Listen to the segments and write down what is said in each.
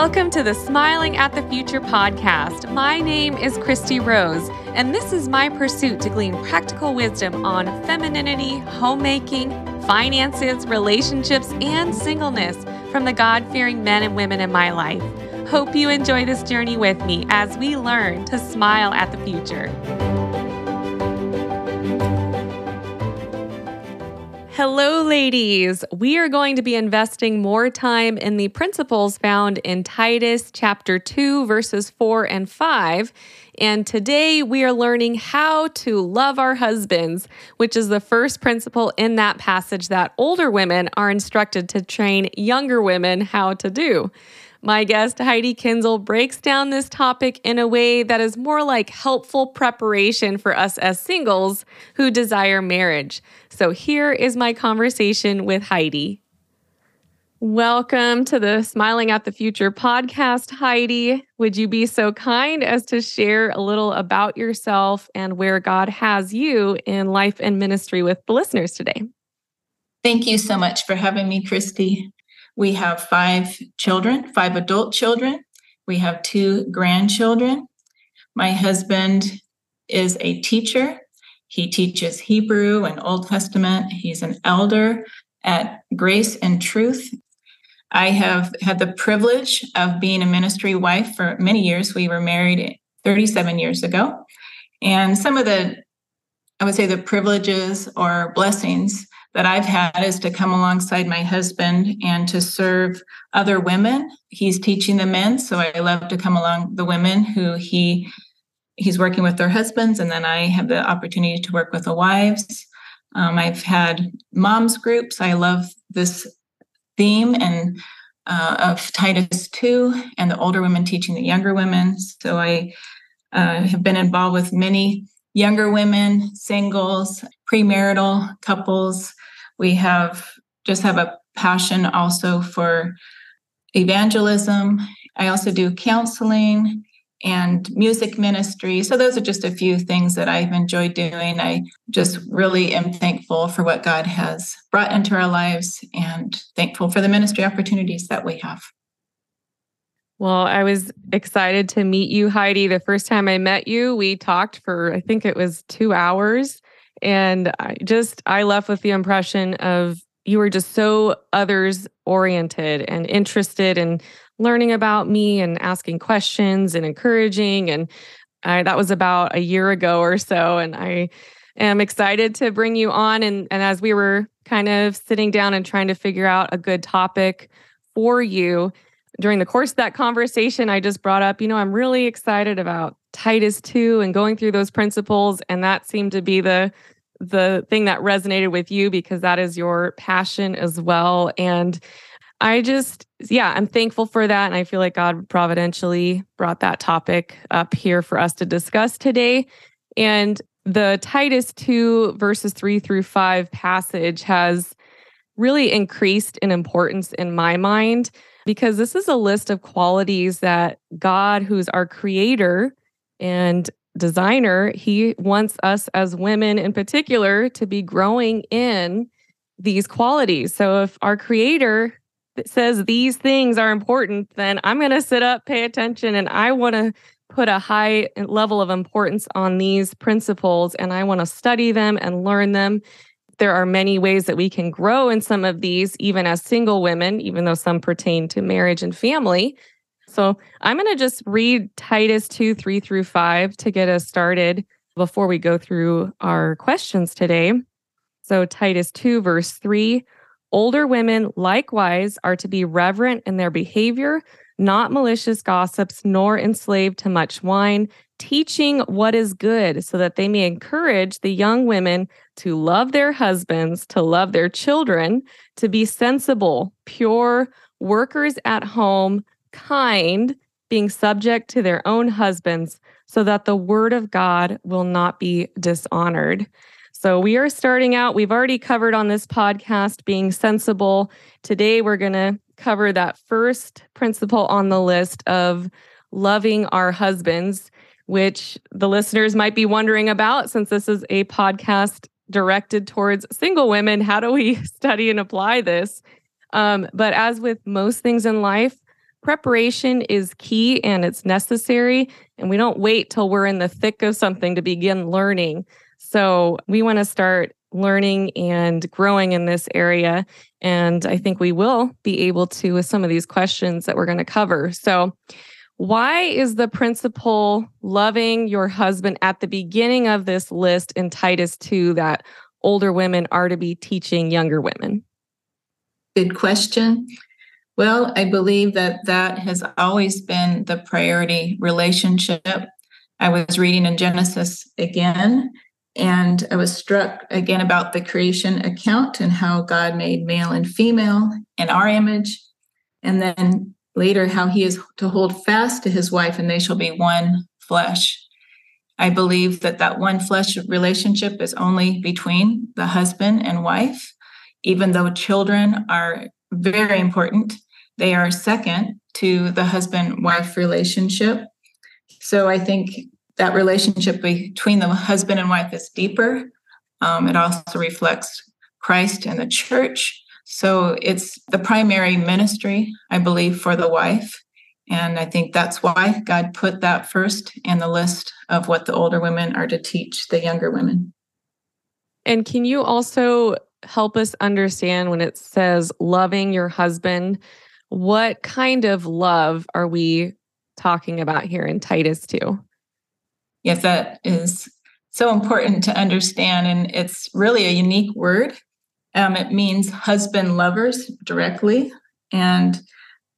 Welcome to the Smiling at the Future podcast. My name is Christy Rose, and this is my pursuit to glean practical wisdom on femininity, homemaking, finances, relationships, and singleness from the God-fearing men and women in my life. Hope you enjoy this journey with me as we learn to smile at the future. Hello, ladies. We are going to be investing more time in the principles found in Titus chapter 2, verses 4 and 5. And today we are learning how to love our husbands, which is the first principle in that passage that older women are instructed to train younger women how to do. My guest, Heidi Kinzel, breaks down this topic in a way that is more like helpful preparation for us as singles who desire marriage. So here is my conversation with Heidi. Welcome to the Smiling at the Future podcast, Heidi. Would you be so kind as to share a little about yourself and where God has you in life and ministry with the listeners today? Thank you so much for having me, Christy. We have five adult children. We have two grandchildren. My husband is a teacher. He teaches Hebrew and Old Testament. He's an elder at Grace and Truth. I have had the privilege of being a ministry wife for many years. We were married 37 years ago. And some of the privileges or blessings that I've had is to come alongside my husband and to serve other women. He's teaching the men, so I love to come along the women who he's working with their husbands, and then I have the opportunity to work with the wives. I've had moms groups. I love this theme and of Titus 2 and the older women teaching the younger women. So I have been involved with many younger women, singles, premarital couples. We have a passion also for evangelism. I also do counseling and music ministry. So those are just a few things that I've enjoyed doing. I just really am thankful for what God has brought into our lives and thankful for the ministry opportunities that we have. Well, I was excited to meet you, Heidi. The first time I met you, we talked for, I think it was 2 hours. And I left with the impression of you were just so others-oriented and interested in learning about me and asking questions and encouraging. And that was about a year ago or so. And I am excited to bring you on. And as we were kind of sitting down and trying to figure out a good topic for you, during the course of that conversation, I just brought up, I'm really excited about Titus 2 and going through those principles. And that seemed to be the thing that resonated with you because that is your passion as well. And I I'm thankful for that. And I feel like God providentially brought that topic up here for us to discuss today. And the Titus 2 verses 3-5 passage has really increased in importance in my mind, because this is a list of qualities that God, who's our creator and designer, he wants us as women in particular to be growing in these qualities. So if our creator says these things are important, then I'm going to sit up, pay attention, and I want to put a high level of importance on these principles, and I want to study them and learn them. There are many ways that we can grow in some of these, even as single women, even though some pertain to marriage and family. So I'm going to just read Titus 2:3-5 to get us started before we go through our questions today. So Titus 2, verse 3, older women likewise are to be reverent in their behavior, not malicious gossips, nor enslaved to much wine, teaching what is good, so that they may encourage the young women to love their husbands, to love their children, to be sensible, pure, workers at home, kind, being subject to their own husbands, so that the word of God will not be dishonored. So we are starting out, we've already covered on this podcast being sensible. Today we're going to cover that first principle on the list of loving our husbands, which the listeners might be wondering about since this is a podcast directed towards single women. How do we study and apply this? But as with most things in life, Preparation is key and it's necessary, and we don't wait till we're in the thick of something to begin learning. So we want to start learning and growing in this area, and I think we will be able to with some of these questions that we're going to cover. So why is the principle loving your husband at the beginning of this list in Titus 2 that older women are to be teaching younger women? Good question. Well, I believe that has always been the priority relationship. I was reading in Genesis again, and I was struck again about the creation account and how God made male and female in our image. And then later, how he is to hold fast to his wife and they shall be one flesh. I believe that one flesh relationship is only between the husband and wife, even though children are very important. They are second to the husband-wife relationship. So I think that relationship between the husband and wife is deeper. It also reflects Christ and the church. So it's the primary ministry, I believe, for the wife. And I think that's why God put that first in the list of what the older women are to teach the younger women. And can you also help us understand when it says loving your husband, what kind of love are we talking about here in Titus 2? Yes, that is so important to understand. And it's really a unique word. It means husband lovers directly. And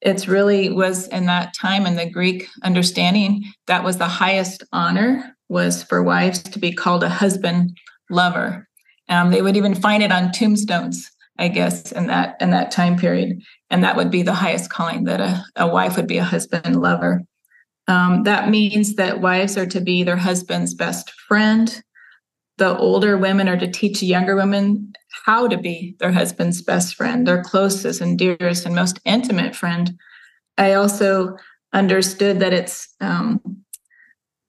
it's really was in that time in the Greek understanding, that was the highest honor was for wives to be called a husband lover. They would even find it on tombstones, I guess, in that time period. And that would be the highest calling, that a wife would be a husband lover. That means that wives are to be their husband's best friend. The older women are to teach younger women how to be their husband's best friend, their closest and dearest and most intimate friend. I also understood that it's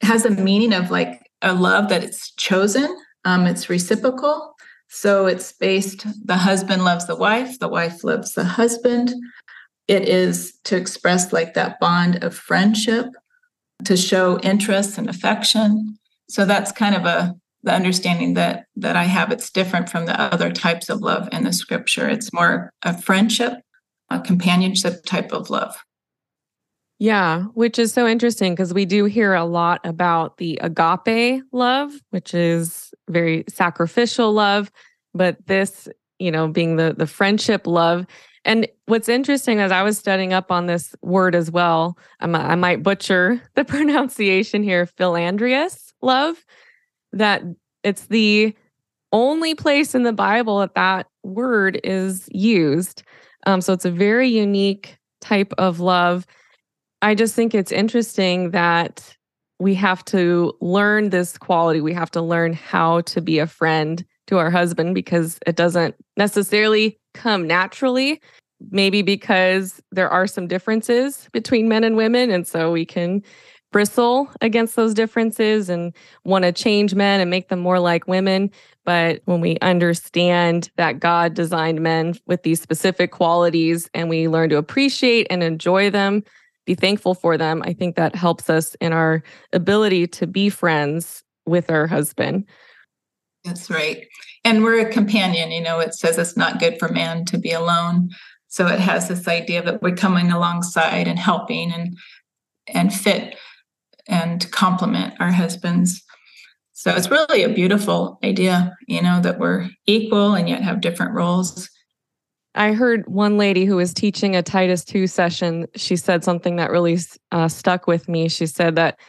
has a meaning of like a love that it's chosen. It's reciprocal. So it's based, the husband loves the wife loves the husband. It is to express like that bond of friendship, to show interest and affection. So that's kind of the understanding that I have. It's different from the other types of love in the scripture. It's more a friendship, a companionship type of love. Yeah, which is so interesting because we do hear a lot about the agape love, which is very sacrificial love, but this, being the friendship love. And what's interesting is I was studying up on this word as well. I might butcher the pronunciation here, philandrous love, that it's the only place in the Bible that word is used. So it's a very unique type of love. I just think it's interesting that we have to learn this quality. We have to learn how to be a friend to our husband because it doesn't necessarily come naturally, maybe because there are some differences between men and women. And so we can bristle against those differences and want to change men and make them more like women. But when we understand that God designed men with these specific qualities and we learn to appreciate and enjoy them, be thankful for them, I think that helps us in our ability to be friends with our husband. That's right. And we're a companion. It says it's not good for man to be alone. So it has this idea that we're coming alongside and helping and fit and complement our husbands. So it's really a beautiful idea, that we're equal and yet have different roles. I heard one lady who was teaching a Titus 2 session, she said something that really stuck with me. She said that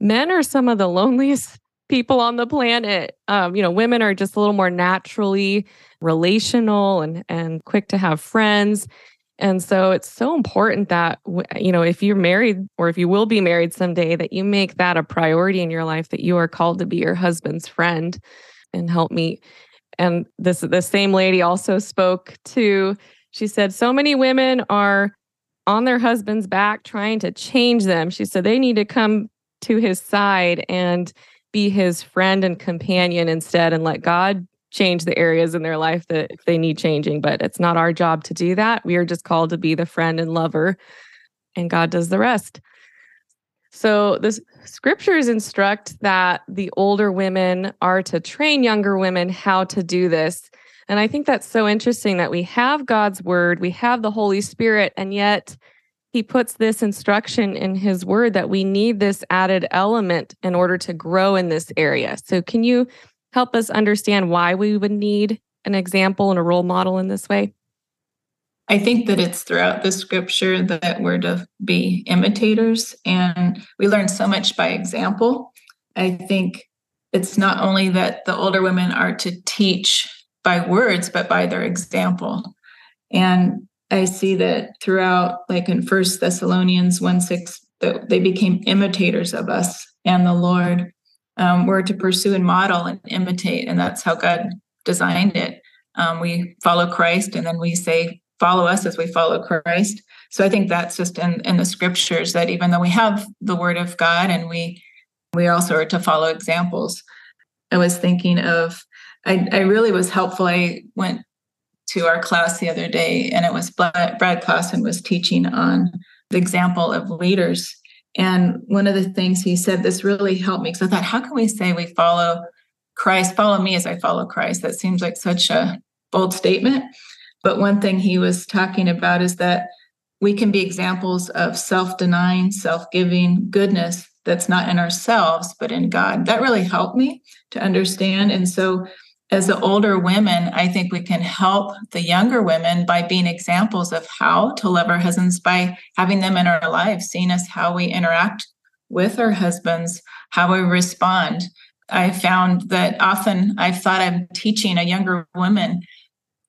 men are some of the loneliest people on the planet. Women are just a little more naturally relational and quick to have friends. And so it's so important that, if you're married or if you will be married someday, that you make that a priority in your life, that you are called to be your husband's friend and help meet. And the same lady also spoke to, she said, so many women are on their husband's back trying to change them. She said they need to come to his side and be his friend and companion instead and let God change the areas in their life that they need changing. But it's not our job to do that. We are just called to be the friend and lover and God does the rest. So the scriptures instruct that the older women are to train younger women how to do this. And I think that's so interesting that we have God's word, we have the Holy Spirit, and yet he puts this instruction in his word that we need this added element in order to grow in this area. So can you help us understand why we would need an example and a role model in this way? I think that it's throughout the scripture that we're to be imitators, and we learn so much by example. I think it's not only that the older women are to teach by words, but by their example. And I see that throughout, like in 1 Thessalonians 1:6, that they became imitators of us and the Lord. We're to pursue and model and imitate, and that's how God designed it. We follow Christ, and then we say, follow us as we follow Christ. So I think that's just in the scriptures, that even though we have the word of God, and we also are to follow examples. I was thinking of, I really was helpful. I went to our class the other day, and it was Brad Classen was teaching on the example of leaders. And one of the things he said, this really helped me, because I thought, how can we say we follow Christ, follow me as I follow Christ? That seems like such a bold statement. But one thing he was talking about is that we can be examples of self-denying, self-giving goodness that's not in ourselves, but in God. That really helped me to understand. And so as the older women, I think we can help the younger women by being examples of how to love our husbands, by having them in our lives, seeing us, how we interact with our husbands, how we respond. I found that often I've thought I'm teaching a younger woman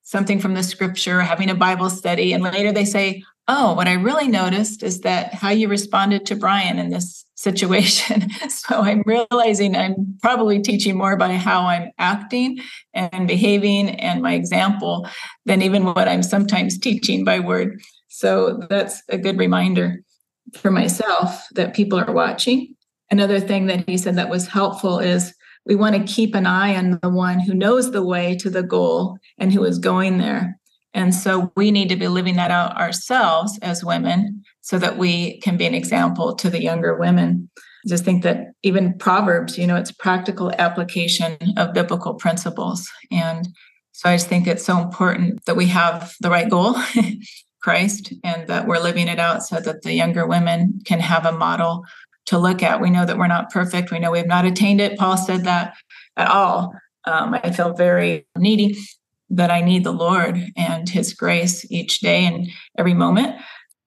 something from the scripture, having a Bible study. And later they say, oh, what I really noticed is that how you responded to Brian in this situation. So I'm realizing I'm probably teaching more by how I'm acting and behaving and my example than even what I'm sometimes teaching by word. So that's a good reminder for myself that people are watching. Another thing that he said that was helpful is we want to keep an eye on the one who knows the way to the goal and who is going there. And so we need to be living that out ourselves as women so that we can be an example to the younger women. I just think that even Proverbs, you know, it's practical application of biblical principles. And so I just think it's so important that we have the right goal, Christ, and that we're living it out so that the younger women can have a model to look at. We know that we're not perfect. We know we have not attained it. Paul said that at all. I feel very needy, that I need the Lord and his grace each day and every moment.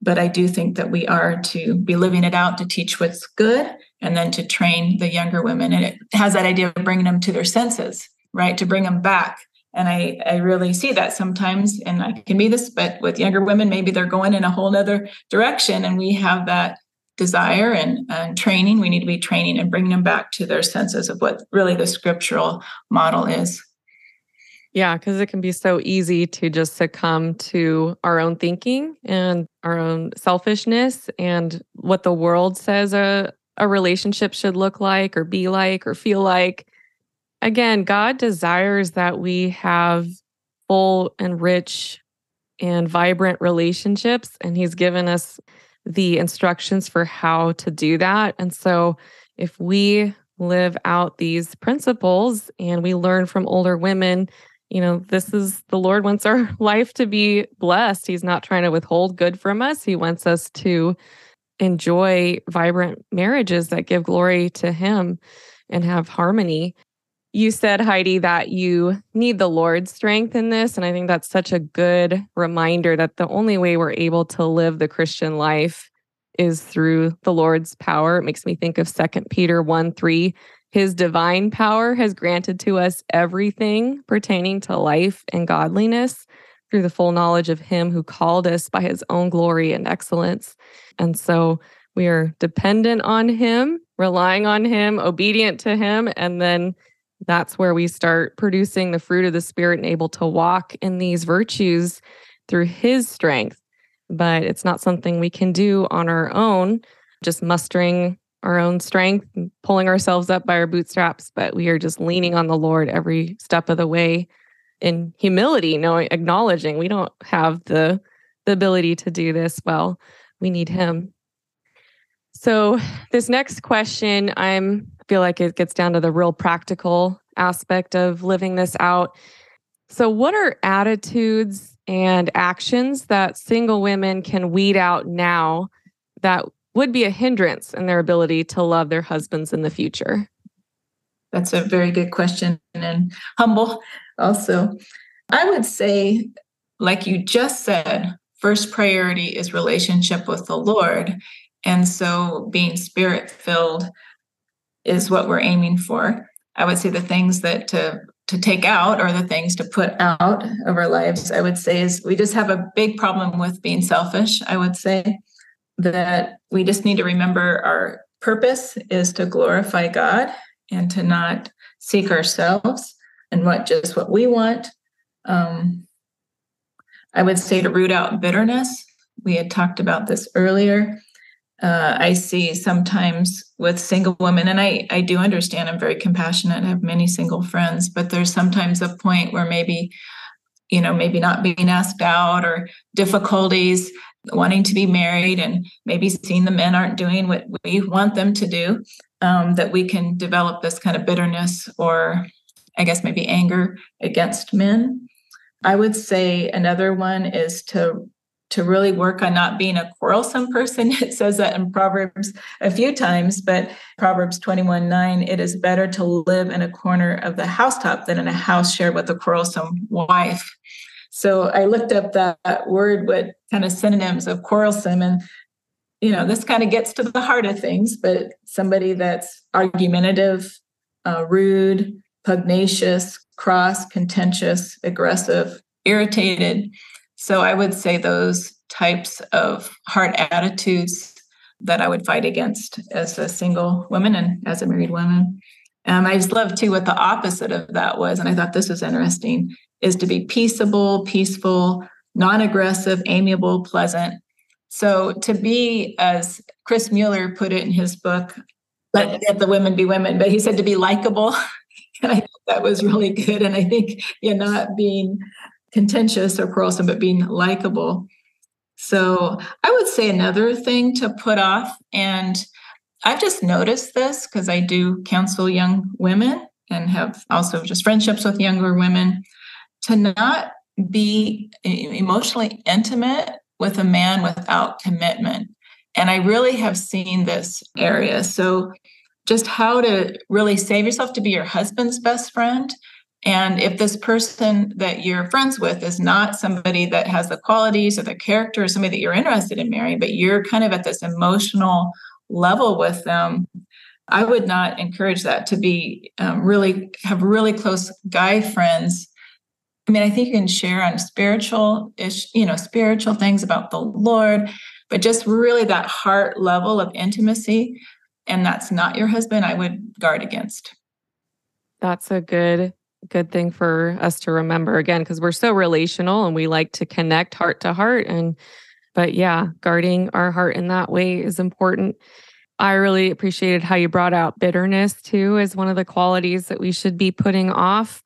But I do think that we are to be living it out, to teach what's good, and then to train the younger women. And it has that idea of bringing them to their senses, right? To bring them back. And I really see that sometimes, and I can be this, but with younger women, maybe they're going in a whole nother direction. And we have that desire and training. We need to be training and bringing them back to their senses of what really the scriptural model is. Yeah, because it can be so easy to just succumb to our own thinking and our own selfishness and what the world says a relationship should look like or be like or feel like. Again, God desires that we have full and rich and vibrant relationships, and he's given us the instructions for how to do that. And so if we live out these principles and we learn from older women, you know, this is the Lord wants our life to be blessed. He's not trying to withhold good from us. He wants us to enjoy vibrant marriages that give glory to him and have harmony. You said, Heidi, that you need the Lord's strength in this. And I think that's such a good reminder that the only way we're able to live the Christian life is through the Lord's power. It makes me think of 2 Peter 1:3. His divine power has granted to us everything pertaining to life and godliness through the full knowledge of him who called us by his own glory and excellence. And so we are dependent on him, relying on him, obedient to him. And then that's where we start producing the fruit of the Spirit and able to walk in these virtues through his strength. But it's not something we can do on our own, just mustering our own strength, pulling ourselves up by our bootstraps, but we are just leaning on the Lord every step of the way in humility, knowing, acknowledging we don't have the ability to do this well, We need him. So this next question, I feel like it gets down to the real practical aspect of living this out. So what are attitudes and actions that single women can weed out now that would be a hindrance in their ability to love their husbands in the future? That's a very good question, and humble also. I would say, like you just said, first priority is relationship with the Lord. And so being spirit-filled is what we're aiming for. I would say the things that to take out or the things to put out of our lives, I would say, is we just have a big problem with being selfish. I would say that we just need to remember our purpose is to glorify God and to not seek ourselves and what we want. I would say to root out bitterness. We had talked about this earlier. I see sometimes with single women, and I do understand, I'm very compassionate. I have many single friends, but there's sometimes a point where maybe not being asked out or difficulties wanting to be married and maybe seeing the men aren't doing what we want them to do, that we can develop this kind of bitterness or I guess maybe anger against men. I would say another one is to really work on not being a quarrelsome person. It says that in Proverbs a few times, but Proverbs 21:9, it is better to live in a corner of the housetop than in a house shared with a quarrelsome wife. So I looked up that word, what kind of synonyms of quarrelsome, and this kind of gets to the heart of things, but somebody that's argumentative, rude, pugnacious, cross, contentious, aggressive, irritated. So I would say those types of heart attitudes that I would fight against as a single woman and as a married woman. I just love too what the opposite of that was, and I thought this was interesting, is to be peaceable, peaceful, non-aggressive, amiable, pleasant. So to be, as Chris Mueller put it in his book, Let the Women Be Women, but he said to be likable. And I think that was really good. And I think you're not being contentious or quarrelsome, but being likable. So I would say another thing to put off, and I've just noticed this because I do counsel young women and have also just friendships with younger women, to not be emotionally intimate with a man without commitment. And I really have seen this area. So just how to really save yourself to be your husband's best friend. And if this person that you're friends with is not somebody that has the qualities or the character or somebody that you're interested in marrying, but you're kind of at this emotional level with them, I would not encourage that, to be really close guy friends. I mean, I think you can share on spiritual things about the Lord, but just really that heart level of intimacy, and that's not your husband, I would guard against. That's a good thing for us to remember again, because we're so relational and we like to connect heart to heart. But yeah, guarding our heart in that way is important. I really appreciated how you brought out bitterness too, as one of the qualities that we should be putting off.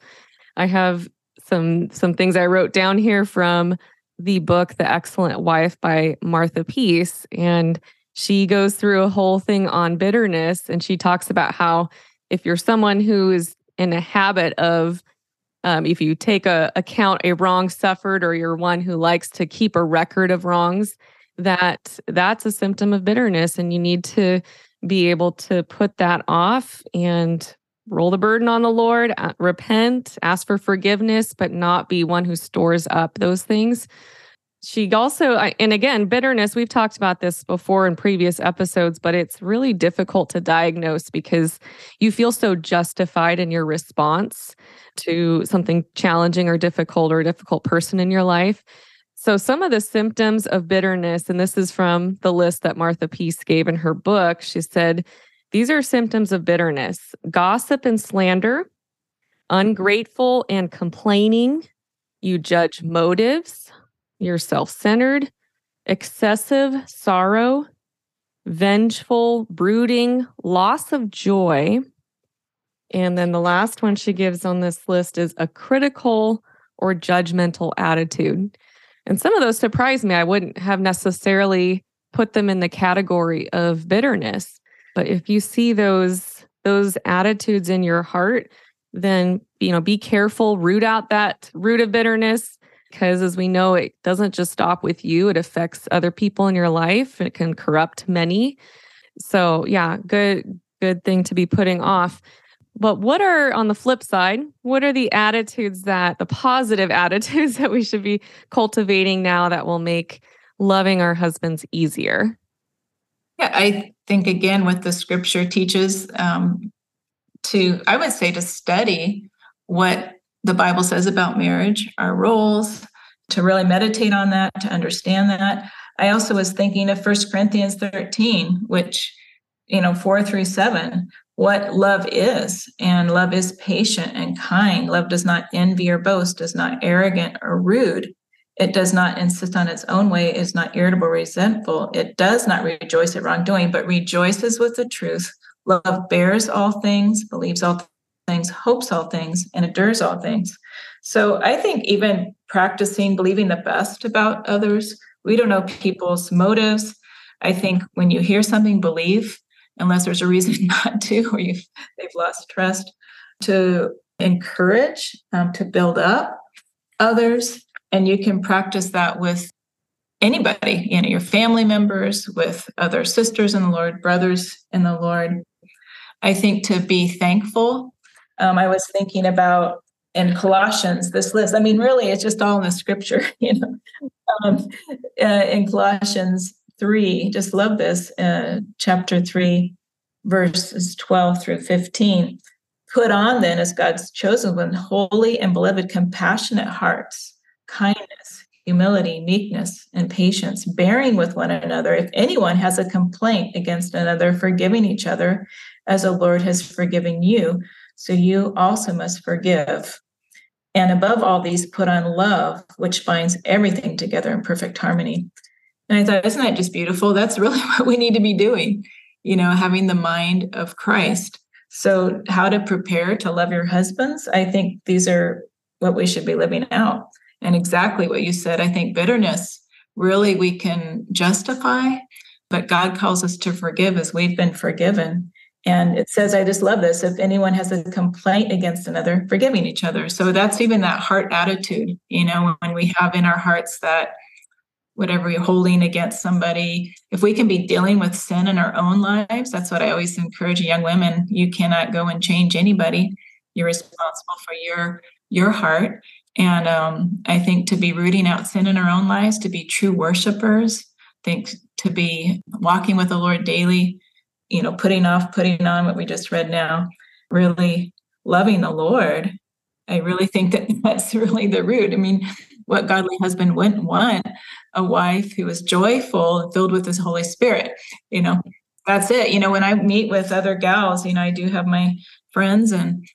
I have some things I wrote down here from the book, The Excellent Wife by Martha Peace. And she goes through a whole thing on bitterness. And she talks about how if you're someone who is in a habit of, if you take account a wrong suffered, or you're one who likes to keep a record of wrongs, that's a symptom of bitterness. And you need to be able to put that off and roll the burden on the Lord, repent, ask for forgiveness, but not be one who stores up those things. She also, and again, bitterness, we've talked about this before in previous episodes, but it's really difficult to diagnose because you feel so justified in your response to something challenging or difficult, or a difficult person in your life. So some of the symptoms of bitterness, and this is from the list that Martha Peace gave in her book, she said, these are symptoms of bitterness: gossip and slander, ungrateful and complaining, you judge motives, you're self-centered, excessive sorrow, vengeful, brooding, loss of joy. And then the last one she gives on this list is a critical or judgmental attitude. And some of those surprised me. I wouldn't have necessarily put them in the category of bitterness. But if you see those attitudes in your heart, then, be careful, root out that root of bitterness, because as we know, it doesn't just stop with you. It affects other people in your life. It can corrupt many. So yeah, good thing to be putting off. But on the flip side, what are the positive attitudes that we should be cultivating now that will make loving our husbands easier? Yeah, I think again, what the scripture teaches, to study what the Bible says about marriage, our roles, to really meditate on that, to understand that. I also was thinking of 1 Corinthians 13, which, 4-7, what love is. And love is patient and kind. Love does not envy or boast, is not arrogant or rude. It does not insist on its own way, is not irritable, resentful. It does not rejoice at wrongdoing, but rejoices with the truth. Love bears all things, believes all things, hopes all things, and endures all things. So I think even practicing believing the best about others, we don't know people's motives. I think when you hear something, believe, unless there's a reason not to, or they've lost trust, to encourage, to build up others. And you can practice that with anybody, your family members, with other sisters in the Lord, brothers in the Lord. I think to be thankful. I was thinking about in Colossians, this list. Really, it's just all in the scripture, in Colossians 3, just love this, chapter 3, verses 12 through 15. Put on then as God's chosen one, holy and beloved, compassionate hearts, kindness, humility, meekness, and patience, bearing with one another. If anyone has a complaint against another, forgiving each other as the Lord has forgiven you, so you also must forgive. And above all these, put on love, which binds everything together in perfect harmony. And I thought, isn't that just beautiful? That's really what we need to be doing, having the mind of Christ. So how to prepare to love your husbands? I think these are what we should be living out. And exactly what you said, I think bitterness, really we can justify, but God calls us to forgive as we've been forgiven. And it says, I just love this, if anyone has a complaint against another, forgiving each other. So that's even that heart attitude, when we have in our hearts that whatever you're holding against somebody, if we can be dealing with sin in our own lives, that's what I always encourage young women. You cannot go and change anybody. You're responsible for your heart. And I think to be rooting out sin in our own lives, to be true worshipers, to be walking with the Lord daily, putting off, putting on what we just read now, really loving the Lord. I really think that that's really the root. What godly husband wouldn't want a wife who is joyful and filled with his Holy Spirit, that's it. When I meet with other gals, I do have my friends and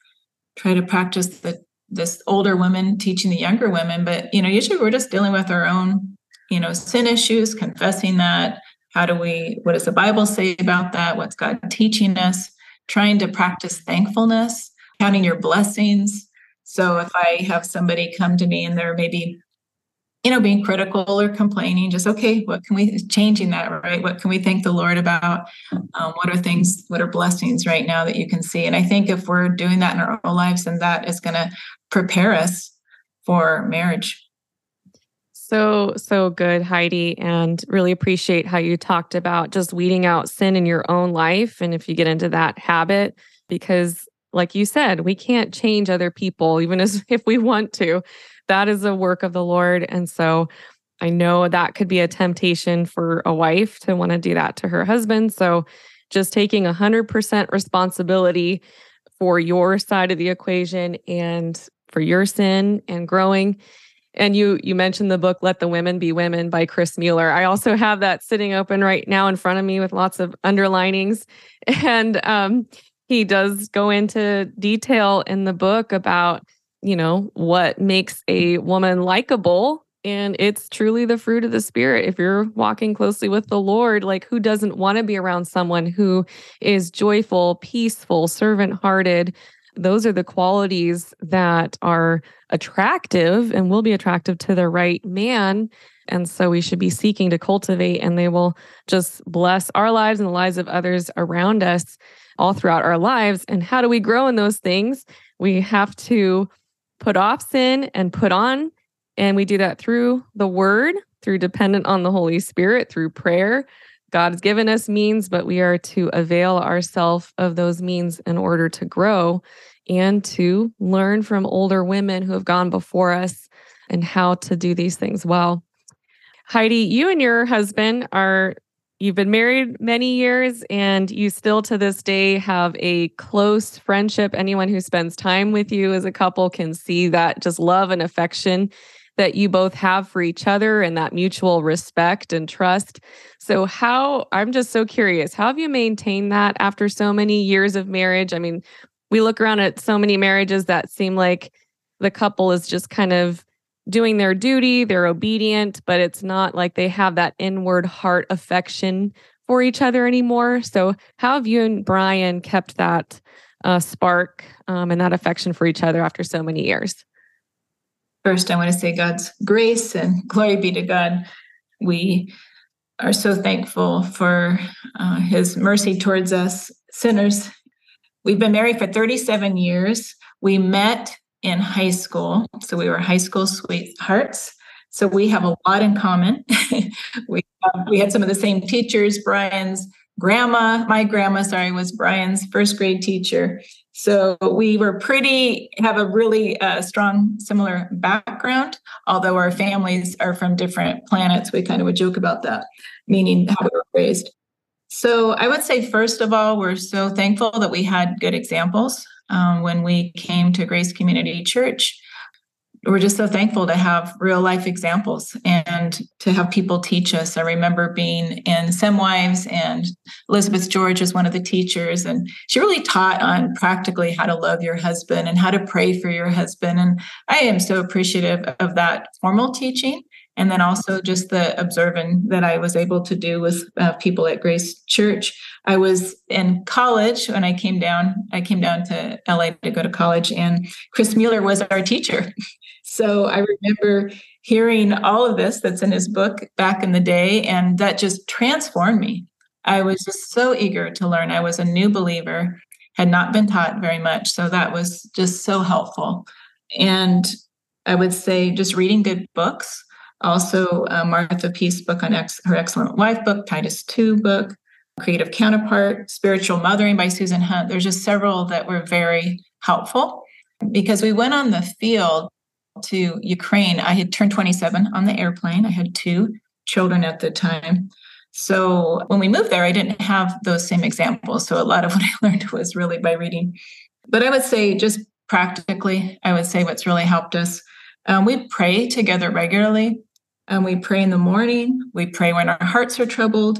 try to practice this older women teaching the younger women, but, usually we're just dealing with our own, sin issues, confessing that. What does the Bible say about that? What's God teaching us? Trying to practice thankfulness, counting your blessings. So if I have somebody come to me and they're maybe, being critical or complaining, just, okay, what can we, changing that, right? What can we thank the Lord about? What are blessings right now that you can see? And I think if we're doing that in our own lives, then that is going to prepare us for marriage. So good, Heidi, and really appreciate how you talked about just weeding out sin in your own life. And if you get into that habit, because like you said, we can't change other people, even if we want to. That is a work of the Lord. And so I know that could be a temptation for a wife to want to do that to her husband. So just taking 100% responsibility for your side of the equation and for your sin and growing. And you mentioned the book, Let the Women Be Women by Chris Mueller. I also have that sitting open right now in front of me with lots of underlinings. And he does go into detail in the book about, what makes a woman likable. And it's truly the fruit of the Spirit. If you're walking closely with the Lord, who doesn't want to be around someone who is joyful, peaceful, servant-hearted? Those are the qualities that are attractive and will be attractive to the right man. And so we should be seeking to cultivate, and they will just bless our lives and the lives of others around us all throughout our lives. And how do we grow in those things? We have to put off sin and put on. And we do that through the word, through dependent on the Holy Spirit, through prayer. God has given us means, but we are to avail ourselves of those means in order to grow and to learn from older women who have gone before us and how to do these things well. Heidi, you and your husband you've been married many years, and you still to this day have a close friendship. Anyone who spends time with you as a couple can see that just love and affection that you both have for each other and that mutual respect and trust. So I'm just so curious, how have you maintained that after so many years of marriage? I mean, we look around at so many marriages that seem like the couple is just kind of doing their duty, they're obedient, but it's not like they have that inward heart affection for each other anymore. So how have you and Brian kept that spark and that affection for each other after so many years? First, I want to say God's grace and glory be to God. We are so thankful for his mercy towards us sinners. We've been married for 37 years. We met in high school. So we were high school sweethearts. So we have a lot in common. We had some of the same teachers. Brian's grandma, my grandma was Brian's first grade teacher. So we were have a really strong, similar background, although our families are from different planets. We kind of would joke about that, meaning how we were raised. So I would say, first of all, we're so thankful that we had good examples. When we came to Grace Community Church, we're just so thankful to have real life examples and to have people teach us. I remember being in Semwives, and Elizabeth George is one of the teachers, and she really taught on practically how to love your husband and how to pray for your husband. And I am so appreciative of that formal teaching. And then also just the observing that I was able to do with people at Grace Church. I was in college when I came down to LA to go to college, and Chris Mueller was our teacher. So I remember hearing all of this that's in his book back in the day, and that just transformed me. I was just so eager to learn. I was a new believer, had not been taught very much. So that was just so helpful. And I would say just reading good books. Also, Martha Peace book on her Excellent Wife book, Titus 2 book, Creative Counterpart, Spiritual Mothering by Susan Hunt. There's just several that were very helpful because we went on the field to Ukraine. I had turned 27 on the airplane. I had 2 children at the time. So when we moved there, I didn't have those same examples. So a lot of what I learned was really by reading. But I would say just practically, I would say what's really helped us. We pray together regularly. We pray in the morning. We pray when our hearts are troubled.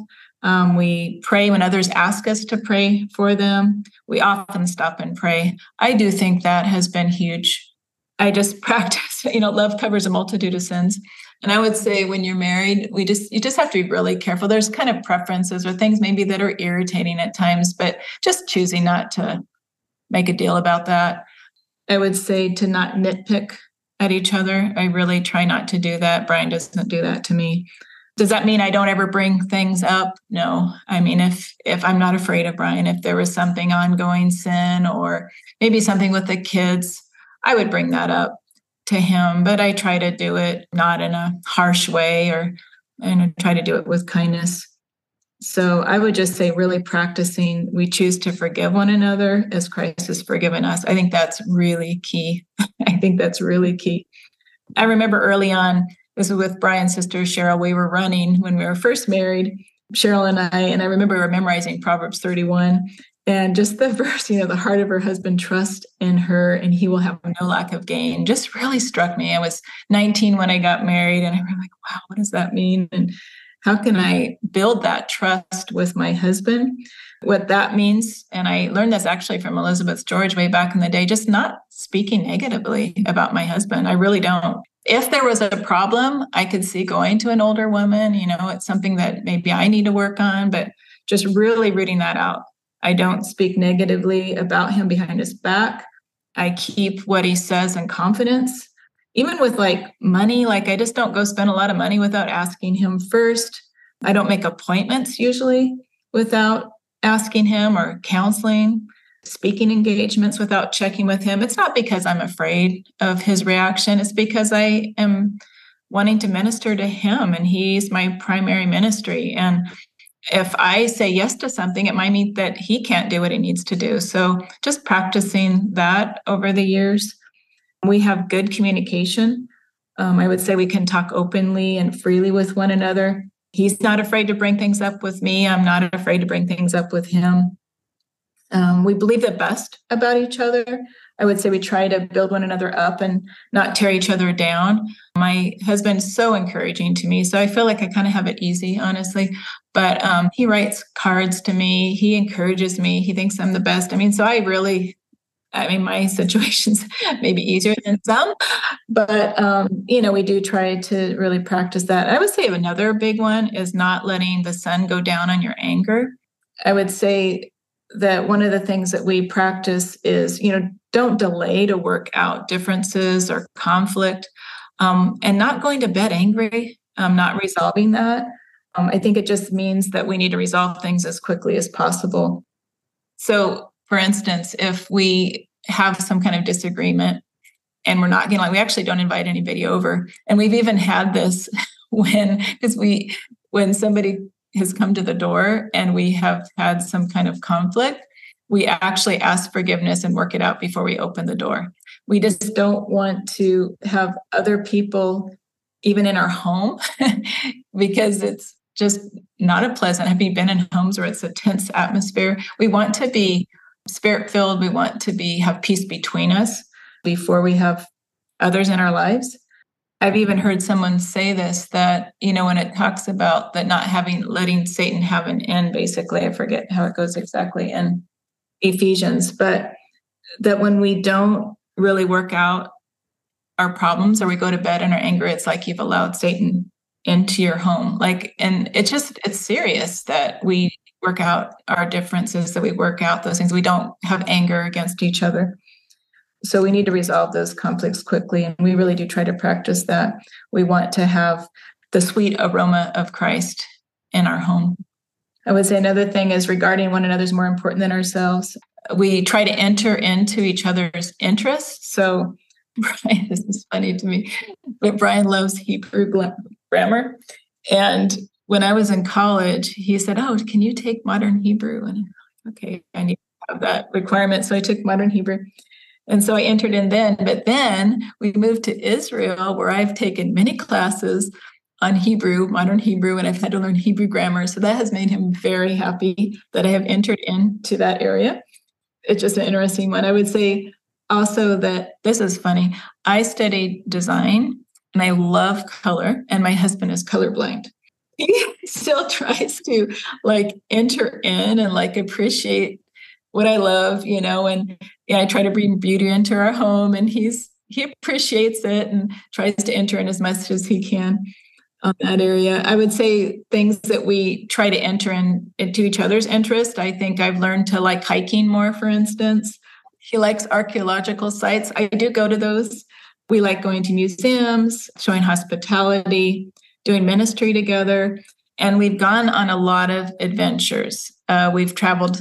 We pray when others ask us to pray for them. We often stop and pray. I do think that has been huge. I just practice, love covers a multitude of sins. And I would say when you're married, you just have to be really careful. There's kind of preferences or things maybe that are irritating at times, but just choosing not to make a deal about that. I would say to not nitpick at each other. I really try not to do that. Brian doesn't do that to me. Does that mean I don't ever bring things up? No. I mean, if I'm not afraid of Brian, if there was something ongoing sin or maybe something with the kids, I would bring that up to him, but I try to do it not in a harsh way and try to do it with kindness. So I would just say really practicing, we choose to forgive one another as Christ has forgiven us. I think that's really key. I remember early on, this was with Brian's sister, Cheryl, we were running when we were first married, Cheryl and I remember we were memorizing Proverbs 31 and just the verse, the heart of her husband trusts in her and he will have no lack of gain, just really struck me. I was 19 when I got married and I was like, wow, what does that mean? And how can I build that trust with my husband? What that means, and I learned this actually from Elizabeth George way back in the day, just not speaking negatively about my husband. I really don't. If there was a problem, I could see going to an older woman. It's something that maybe I need to work on, but just really rooting that out. I don't speak negatively about him behind his back. I keep what he says in confidence. even with like money, like I just don't go spend a lot of money without asking him first. I don't make appointments usually without asking him, or counseling, speaking engagements without checking with him. It's not because I'm afraid of his reaction. It's because I am wanting to minister to him, and he's my primary ministry. And if I say yes to something, it might mean that he can't do what he needs to do. So just practicing that over the years. We have good communication. I would say we can talk openly and freely with one another. He's not afraid to bring things up with me. I'm not afraid to bring things up with him. We believe the best about each other. I would say we try to build one another up and not tear each other down. My husband's so encouraging to me, so I feel like I kind of have it easy, honestly. But he writes cards to me. He encourages me. He thinks I'm the best. I mean, so I mean, my situation's maybe easier than some, but, you know, we do try to really practice that. I would say another big one is not letting the sun go down on your anger. I would say that one of the things that we practice is, you know, don't delay to work out differences or conflict, and not going to bed angry, not resolving that. I think it just means that we need to resolve things as quickly as possible. So, for instance, if we have some kind of disagreement and we're not getting along, we actually don't invite anybody over. And we've even had this when somebody has come to the door and we have had some kind of conflict, we actually ask forgiveness and work it out before we open the door. We just don't want to have other people even in our home because it's just not a pleasant. Have you been in homes where it's a tense atmosphere? We want to be spirit-filled. We want to have peace between us before we have others in our lives. I've even heard someone say this, that, you know, when it talks about that not letting Satan have an end, basically, I forget how it goes exactly in Ephesians, but that when we don't really work out our problems or we go to bed in our anger, it's like you've allowed Satan into your home. Like, and it's serious that we work out our differences, that we work out those things. We don't have anger against each other. So we need to resolve those conflicts quickly. And we really do try to practice that. We want to have the sweet aroma of Christ in our home. I would say another thing is regarding one another is more important than ourselves. We try to enter into each other's interests. So Brian, this is funny to me, but Brian loves Hebrew grammar. And when I was in college, he said, "Oh, can you take modern Hebrew?" And I'm like, okay, I need to have that requirement. So I took modern Hebrew. And so I entered in then, but then we moved to Israel, where I've taken many classes on Hebrew, modern Hebrew, and I've had to learn Hebrew grammar. So that has made him very happy that I have entered into that area. It's just an interesting one. I would say also that, this is funny, I studied design and I love color, and my husband is colorblind. He still tries to like enter in and like appreciate what I love, you know, and yeah, I try to bring beauty into our home, and he appreciates it and tries to enter in as much as he can on that area. I would say things that we try to enter into each other's interest. I think I've learned to like hiking more, for instance. He likes archaeological sites. I do go to those. We like going to museums, showing hospitality, doing ministry together. And we've gone on a lot of adventures. We've traveled,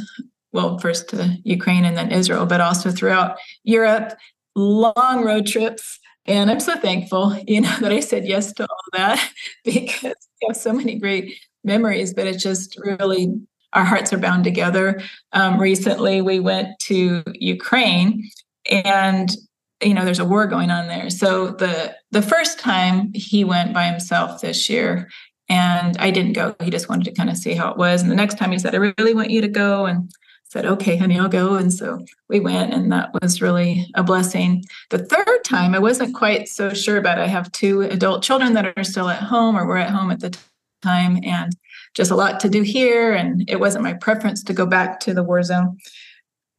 well, first to Ukraine and then Israel, but also throughout Europe, long road trips. And I'm so thankful, you know, that I said yes to all that, because we have so many great memories, but it's just really, our hearts are bound together. Recently, we went to Ukraine, and you know, there's a war going on there. So the first time he went by himself this year, and I didn't go. He just wanted to kind of see how it was. And the next time he said, "I really want you to go," and said, "Okay, honey, I'll go." And so we went, and that was really a blessing. The third time, I wasn't quite so sure about it. I have two adult children that are still at home, or were at home at the time, and just a lot to do here. And it wasn't my preference to go back to the war zone,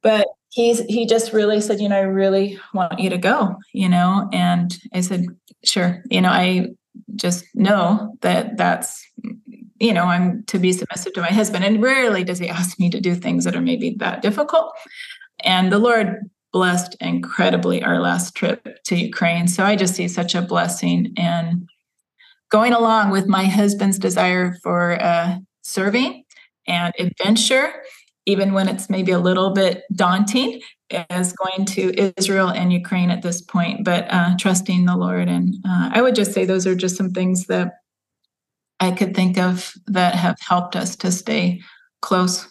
but he just really said, "You know, I really want you to go," you know, and I said, "Sure." You know, I just know that that's, you know, I'm to be submissive to my husband, and rarely does he ask me to do things that are maybe that difficult. And the Lord blessed incredibly our last trip to Ukraine. So I just see such a blessing in going along with my husband's desire for serving and adventure, even when it's maybe a little bit daunting, as going to Israel and Ukraine at this point, but trusting the Lord. And I would just say those are just some things that I could think of that have helped us to stay close.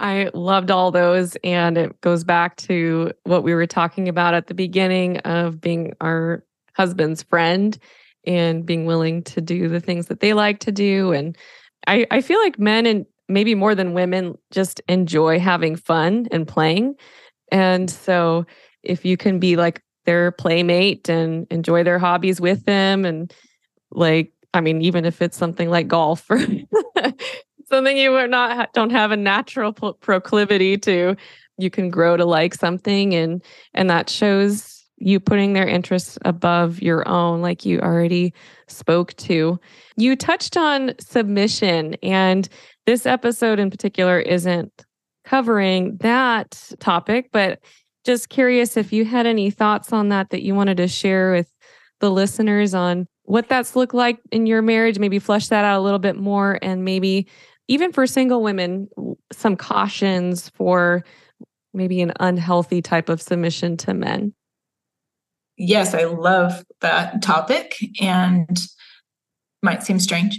I loved all those. And it goes back to what we were talking about at the beginning of being our husband's friend and being willing to do the things that they like to do. And I feel like men, and maybe more than women, just enjoy having fun and playing. And so if you can be like their playmate and enjoy their hobbies with them, and like, I mean, even if it's something like golf or something you are don't have a natural proclivity to, you can grow to like something, and that shows you putting their interests above your own, like you already spoke to. You touched on submission, and this episode in particular isn't covering that topic, but just curious if you had any thoughts on that you wanted to share with the listeners on what that's looked like in your marriage, maybe flesh that out a little bit more, and maybe even for single women, some cautions for maybe an unhealthy type of submission to men. Yes, I love that topic, and might seem strange,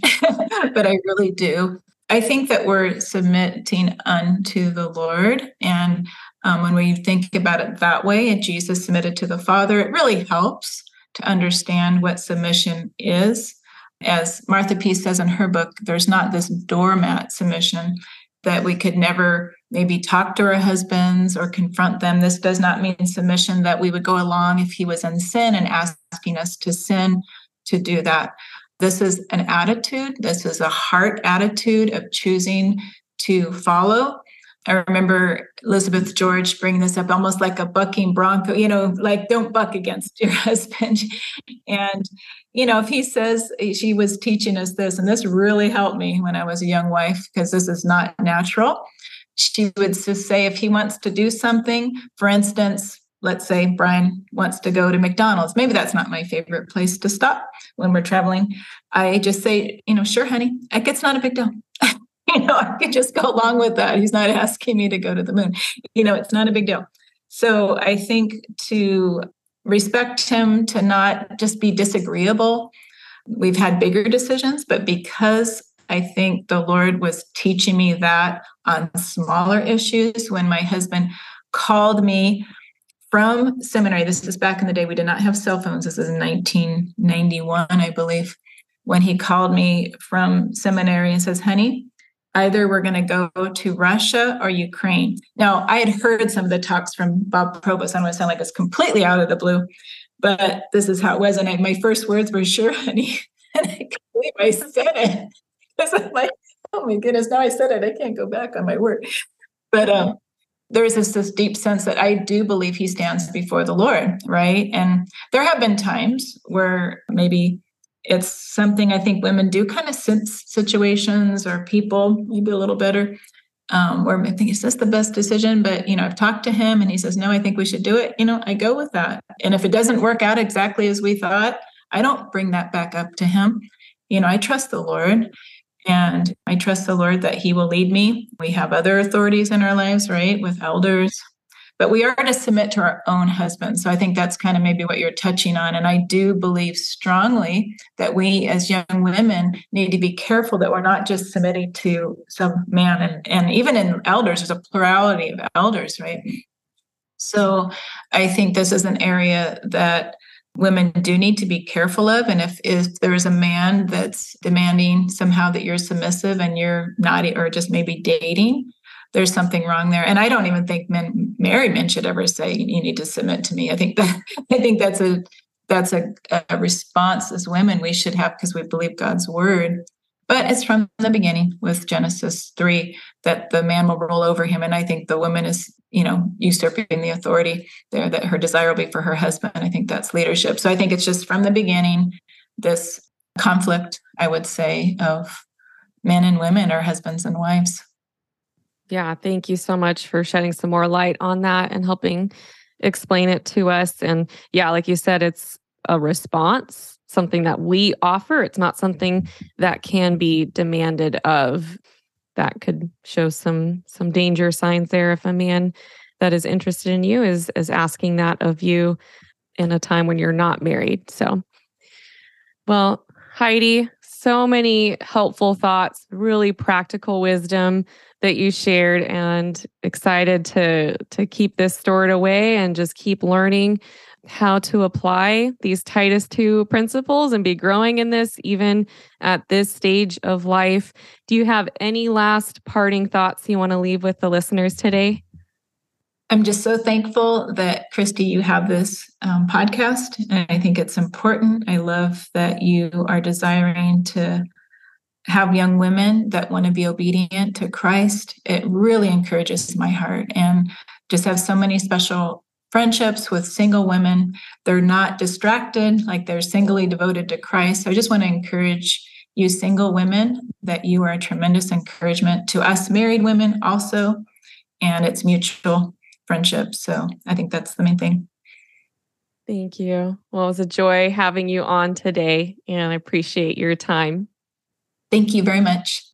but I really do. I think that we're submitting unto the Lord. And when we think about it that way, and Jesus submitted to the Father, it really helps to understand what submission is. As Martha Peace says in her book, there's not this doormat submission that we could never maybe talk to our husbands or confront them. This does not mean submission that we would go along if he was in sin and asking us to sin to do that. This is an attitude. This is a heart attitude of choosing to follow. I remember Elizabeth George bringing this up almost like a bucking bronco, like don't buck against your husband. And, if he says, she was teaching us this, and this really helped me when I was a young wife, because this is not natural. She would just say, if he wants to do something, for instance, let's say Brian wants to go to McDonald's. Maybe that's not my favorite place to stop when we're traveling. I just say, sure, honey, it's not a big deal. I could just go along with that. He's not asking me to go to the moon. It's not a big deal. So I think to respect him, to not just be disagreeable. We've had bigger decisions, but because I think the Lord was teaching me that on smaller issues, when my husband called me from seminary, this is back in the day, we did not have cell phones. This is in 1991, I believe, when he called me from seminary and says, honey, either we're going to go to Russia or Ukraine. Now, I had heard some of the talks from Bob Provost. I don't want to sound like it's completely out of the blue, but this is how it was. And my first words were, sure, honey. And I can't believe I said it. Because I'm like, oh my goodness, now I said it. I can't go back on my word. But there's this deep sense that I do believe he stands before the Lord, right? And there have been times where maybe it's something I think women do kind of sense situations or people maybe a little better, where I think, is this the best decision? But, I've talked to him and he says, no, I think we should do it. I go with that. And if it doesn't work out exactly as we thought, I don't bring that back up to him. I trust the Lord. And I trust the Lord that he will lead me. We have other authorities in our lives, right, with elders, but we are to submit to our own husbands. So I think that's kind of maybe what you're touching on. And I do believe strongly that we as young women need to be careful that we're not just submitting to some man. And even in elders, there's a plurality of elders, right? So I think this is an area that women do need to be careful of. And if there is a man that's demanding somehow that you're submissive and you're not, or just maybe dating, there's something wrong there. And I don't even think married men should ever say, you need to submit to me. I think that's a response as women we should have, because we believe God's word. But it's from the beginning with Genesis 3 that the man will rule over him. And I think the woman is, usurping the authority there, that her desire will be for her husband. I think that's leadership. So I think it's just from the beginning, this conflict, I would say, of men and women, or husbands and wives. Yeah, thank you so much for shedding some more light on that and helping explain it to us. And yeah, like you said, it's a response, something that we offer. It's not something that can be demanded of. That could show some danger signs there if a man that is interested in you is asking that of you in a time when you're not married. So, well, Heidi, so many helpful thoughts, really practical wisdom that you shared, and excited to keep this stored away and just keep learning how to apply these Titus 2 principles and be growing in this even at this stage of life. Do you have any last parting thoughts you want to leave with the listeners today? I'm just so thankful that, Christy, you have this podcast, and I think it's important. I love that you are desiring to have young women that want to be obedient to Christ. It really encourages my heart, and just have so many special friendships with single women. They're not distracted, like they're singly devoted to Christ. So I just want to encourage you single women that you are a tremendous encouragement to us married women also, and it's mutual friendship. So I think that's the main thing. Thank you. Well, it was a joy having you on today, and I appreciate your time. Thank you very much.